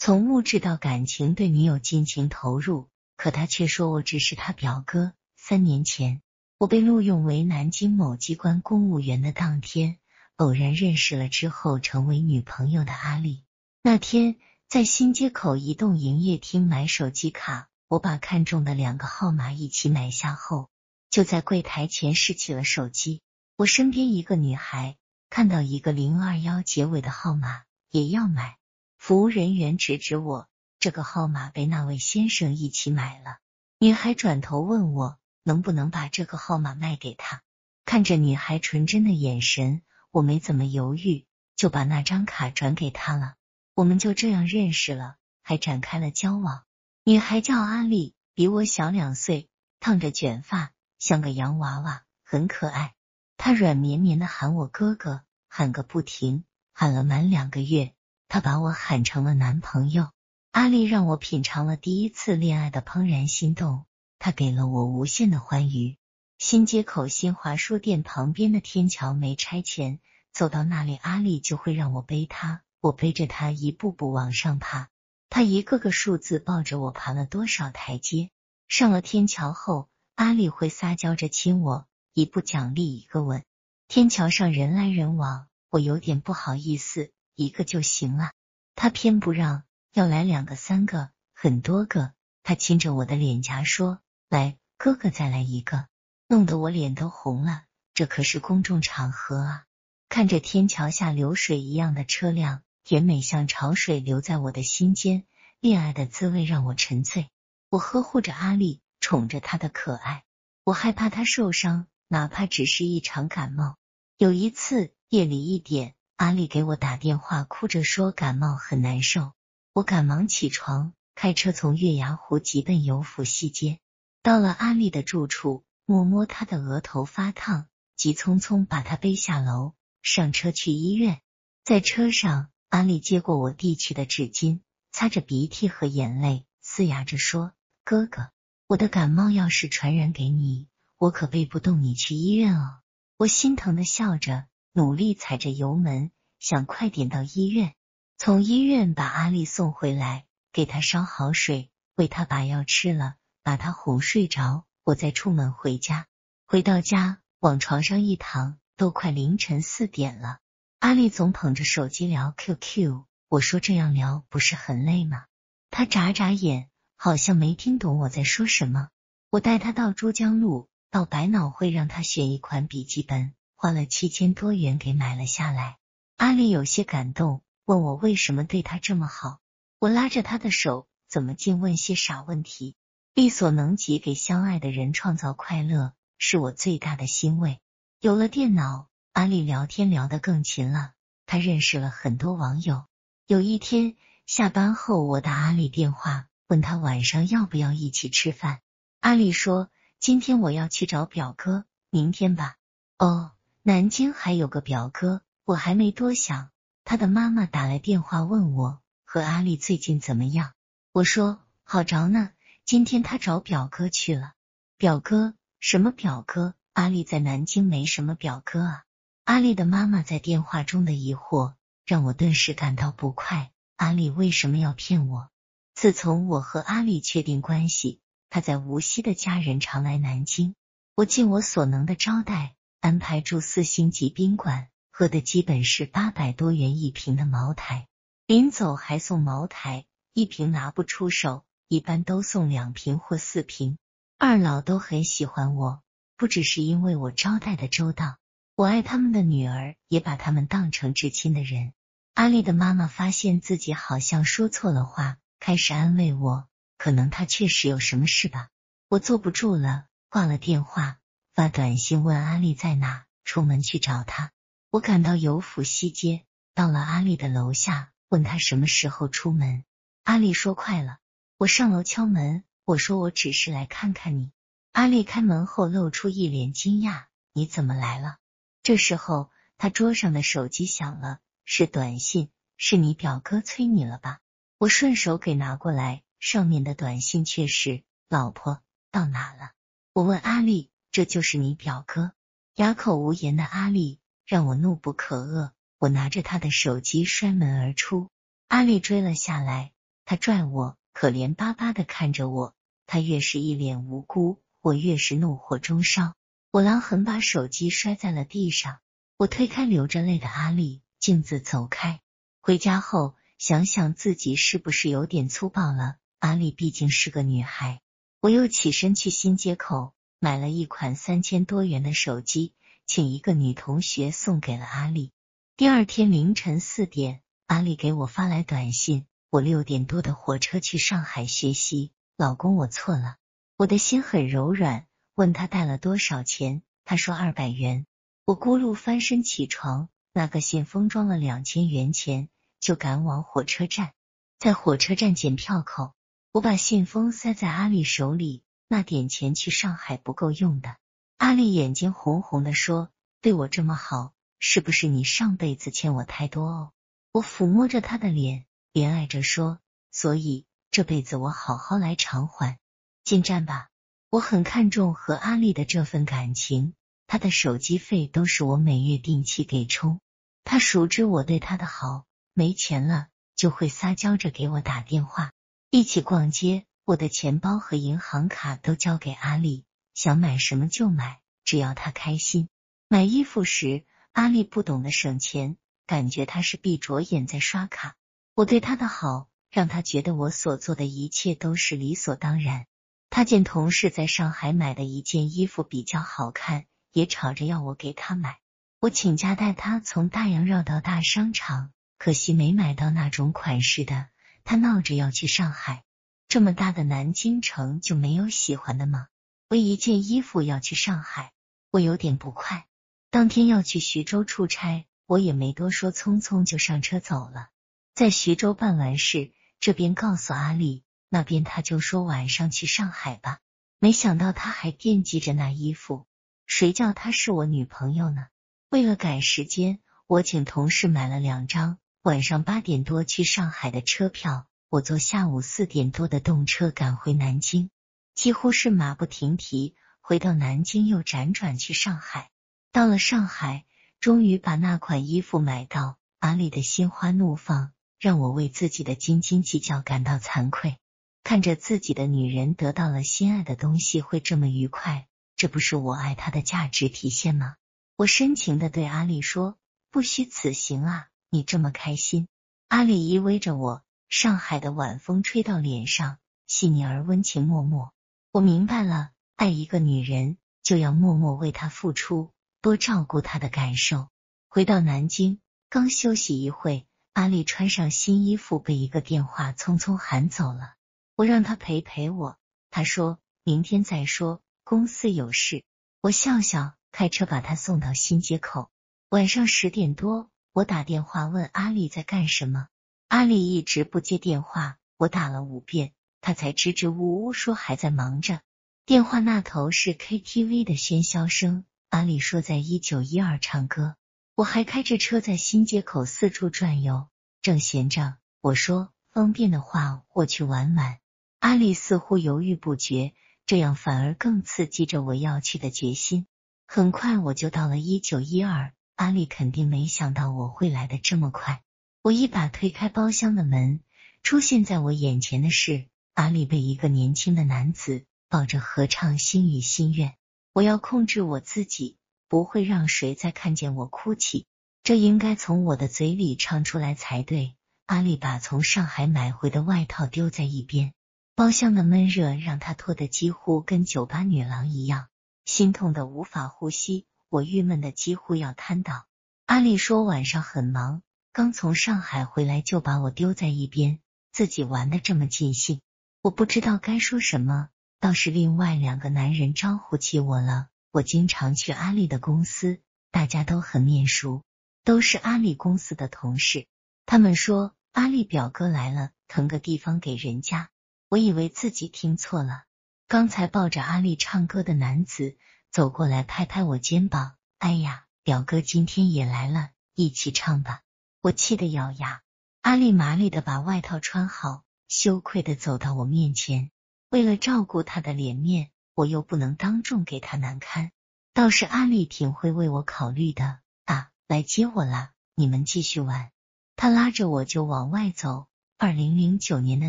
从物质到感情，对女友尽情投入。可他却说我只是他表哥。3年前，我被录用为南京某机关公务员的当天，偶然认识了之后成为女朋友的阿丽。那天在新街口移动营业厅买手机卡，我把看中的2个号码一起买下后，就在柜台前试起了手机。我身边一个女孩看到一个021结尾的号码也要买，服务人员指指我，这个号码被那位先生一起买了。女孩转头问我能不能把这个号码卖给他。看着女孩纯真的眼神，我没怎么犹豫，就把那张卡转给他了。我们就这样认识了，还展开了交往。女孩叫阿丽，比我小2岁，烫着卷发，像个洋娃娃，很可爱。她软绵绵的喊我哥哥，喊个不停，喊了满2个月，她把我喊成了男朋友。阿丽让我品尝了第一次恋爱的怦然心动，她给了我无限的欢愉。新街口新华书店旁边的天桥没拆前，走到那里阿丽就会让我背她，我背着她一步步往上爬。她一个个数字抱着我爬了多少台阶。上了天桥后，阿丽会撒娇着亲我，一步奖励一个吻。天桥上人来人往，我有点不好意思，一个就行了。她偏不让，要来2个、3个，很多个。她亲着我的脸颊说，来，哥哥再来一个。弄得我脸都红了，这可是公众场合啊。看着天桥下流水一样的车辆，甜美像潮水流在我的心间，恋爱的滋味让我沉醉。我呵护着阿丽，宠着她的可爱。我害怕她受伤，哪怕只是一场感冒。有一次夜里1点，阿丽给我打电话，哭着说感冒很难受。我赶忙起床，开车从月牙湖急奔游府西街。到了阿丽的住处，摸摸他的额头发烫，急匆匆把他背下楼，上车去医院。在车上，阿丽接过我递去的纸巾，擦着鼻涕和眼泪，嘶哑着说，哥哥，我的感冒要是传染给你，我可背不动你去医院哦。我心疼地笑着，努力踩着油门，想快点到医院。从医院把阿丽送回来，给她烧好水，为她把药吃了，把她哄睡着，我再出门回家。回到家往床上一躺，都快凌晨4点了。阿丽总捧着手机聊 QQ， 我说这样聊不是很累吗？她眨眨眼，好像没听懂我在说什么。我带她到珠江路，到百脑汇让她选一款笔记本，花了7000多元给买了下来。阿丽有些感动，问我为什么对她这么好。我拉着她的手，怎么净问些傻问题。力所能及给相爱的人创造快乐，是我最大的欣慰。有了电脑，阿丽聊天聊得更勤了，她认识了很多网友。有一天下班后，我打阿丽电话，问她晚上要不要一起吃饭。阿丽说，今天我要去找表哥，明天吧。哦，南京还有个表哥。我还没多想，他的妈妈打来电话问我和阿丽最近怎么样。我说好着呢，今天他找表哥去了。表哥？什么表哥？阿丽在南京没什么表哥啊。阿丽的妈妈在电话中的疑惑让我顿时感到不快，阿丽为什么要骗我？自从我和阿丽确定关系，她在无锡的家人常来南京，我尽我所能的招待，安排住4星级宾馆，喝的基本是800多元一瓶的茅台，临走还送茅台，一瓶拿不出手，一般都送2瓶或4瓶。二老都很喜欢我，不只是因为我招待的周到，我爱他们的女儿，也把他们当成至亲的人。阿丽的妈妈发现自己好像说错了话，开始安慰我，可能她确实有什么事吧。我坐不住了，挂了电话，发短信问阿丽在哪，出门去找她。我赶到游府西街，到了阿丽的楼下，问她什么时候出门。阿丽说快了。我上楼敲门，我说我只是来看看你。阿丽开门后露出一脸惊讶，你怎么来了？这时候她桌上的手机响了，是短信，是你表哥催你了吧？我顺手给拿过来，上面的短信却是，老婆，到哪了？我问阿丽，这就是你表哥？哑口无言的阿丽让我怒不可遏，我拿着她的手机摔门而出。阿丽追了下来，他转我，可怜巴巴的看着我，他越是一脸无辜，我越是怒火中烧。我狼狠把手机摔在了地上，我推开流着泪的阿丽，径自走开。回家后想想自己是不是有点粗暴了，阿丽毕竟是个女孩。我又起身去新街口买了一款3000多元的手机，请一个女同学送给了阿丽。第二天凌晨4点，阿丽给我发来短信，我6点多的火车去上海学习，老公我错了。我的心很柔软，问他带了多少钱，他说200元。我咕噜翻身起床，那个信封装了2000元钱，就赶往火车站。在火车站检票口，我把信封塞在阿丽手里，那点钱去上海不够用的。阿丽眼睛红红的说，对我这么好，是不是你上辈子欠我太多哦？我抚摸着她的脸，怜爱着说，所以这辈子我好好来偿还。进站吧。我很看重和阿丽的这份感情，她的手机费都是我每月定期给充。她熟知我对她的好，没钱了就会撒娇着给我打电话。一起逛街，我的钱包和银行卡都交给阿丽，想买什么就买，只要她开心。买衣服时，阿丽不懂得省钱，感觉她是闭着眼在刷卡。我对她的好，让她觉得我所做的一切都是理所当然。她见同事在上海买的一件衣服比较好看，也吵着要我给她买。我请假带她从大洋绕到大商场，可惜没买到那种款式的，他闹着要去上海。这么大的南京城就没有喜欢的吗？为一件衣服要去上海，我有点不快。当天要去徐州出差，我也没多说，匆匆就上车走了。在徐州办完事，这边告诉阿丽，那边他就说晚上去上海吧。没想到他还惦记着那衣服，谁叫她是我女朋友呢？为了赶时间，我请同事买了2张。晚上8点多去上海的车票，我坐下午4点多的动车赶回南京，几乎是马不停蹄。回到南京又辗转去上海，到了上海，终于把那款衣服买到，阿丽的心花怒放，让我为自己的斤斤计较感到惭愧。看着自己的女人得到了心爱的东西会这么愉快，这不是我爱她的价值体现吗？我深情地对阿丽说，不虚此行啊，你这么开心。阿丽依偎着我，上海的晚风吹到脸上，细腻而温情脉脉。我明白了，爱一个女人就要默默为她付出，多照顾她的感受。回到南京，刚休息一会，阿丽穿上新衣服被一个电话匆匆喊走了。我让她陪我，她说明天再说，公司有事。我笑笑，开车把她送到新街口。晚上10点多，我打电话问阿丽在干什么，阿丽一直不接电话，我打了5遍，她才支支吾吾说还在忙着。电话那头是 KTV 的喧嚣声，阿丽说在1912唱歌。我还开着车在新街口四处转悠，正闲着，我说方便的话我去玩玩。阿丽似乎犹豫不决，这样反而更刺激着我要去的决心。很快我就到了1912。阿丽肯定没想到我会来得这么快。我一把推开包厢的门，出现在我眼前的是阿丽被一个年轻的男子抱着合唱《心与心愿》。我要控制我自己，不会让谁再看见我哭泣，这应该从我的嘴里唱出来才对。阿丽把从上海买回的外套丢在一边，包厢的闷热让她脱得几乎跟酒吧女郎一样，心痛的无法呼吸。我郁闷的几乎要瘫倒。阿丽说晚上很忙，刚从上海回来就把我丢在一边，自己玩得这么尽兴。我不知道该说什么，倒是另外2个男人招呼起我了。我经常去阿丽的公司，大家都很面熟，都是阿丽公司的同事。他们说阿丽表哥来了，腾个地方给人家。我以为自己听错了，刚才抱着阿丽唱歌的男子走过来拍拍我肩膀，哎呀，表哥今天也来了，一起唱吧。我气得咬牙。阿丽麻利的把外套穿好，羞愧的走到我面前。为了照顾她的脸面，我又不能当众给她难堪。倒是阿丽挺会为我考虑的，啊，来接我啦，你们继续玩。她拉着我就往外走， 2009年的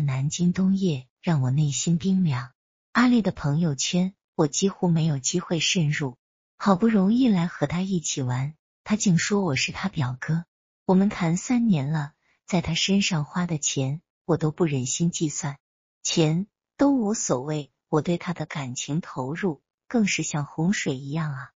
南京冬夜让我内心冰凉。阿丽的朋友圈我几乎没有机会渗入，好不容易来和他一起玩，他竟说我是他表哥。我们谈3年了，在他身上花的钱我都不忍心计算，钱都无所谓，我对他的感情投入更是像洪水一样啊。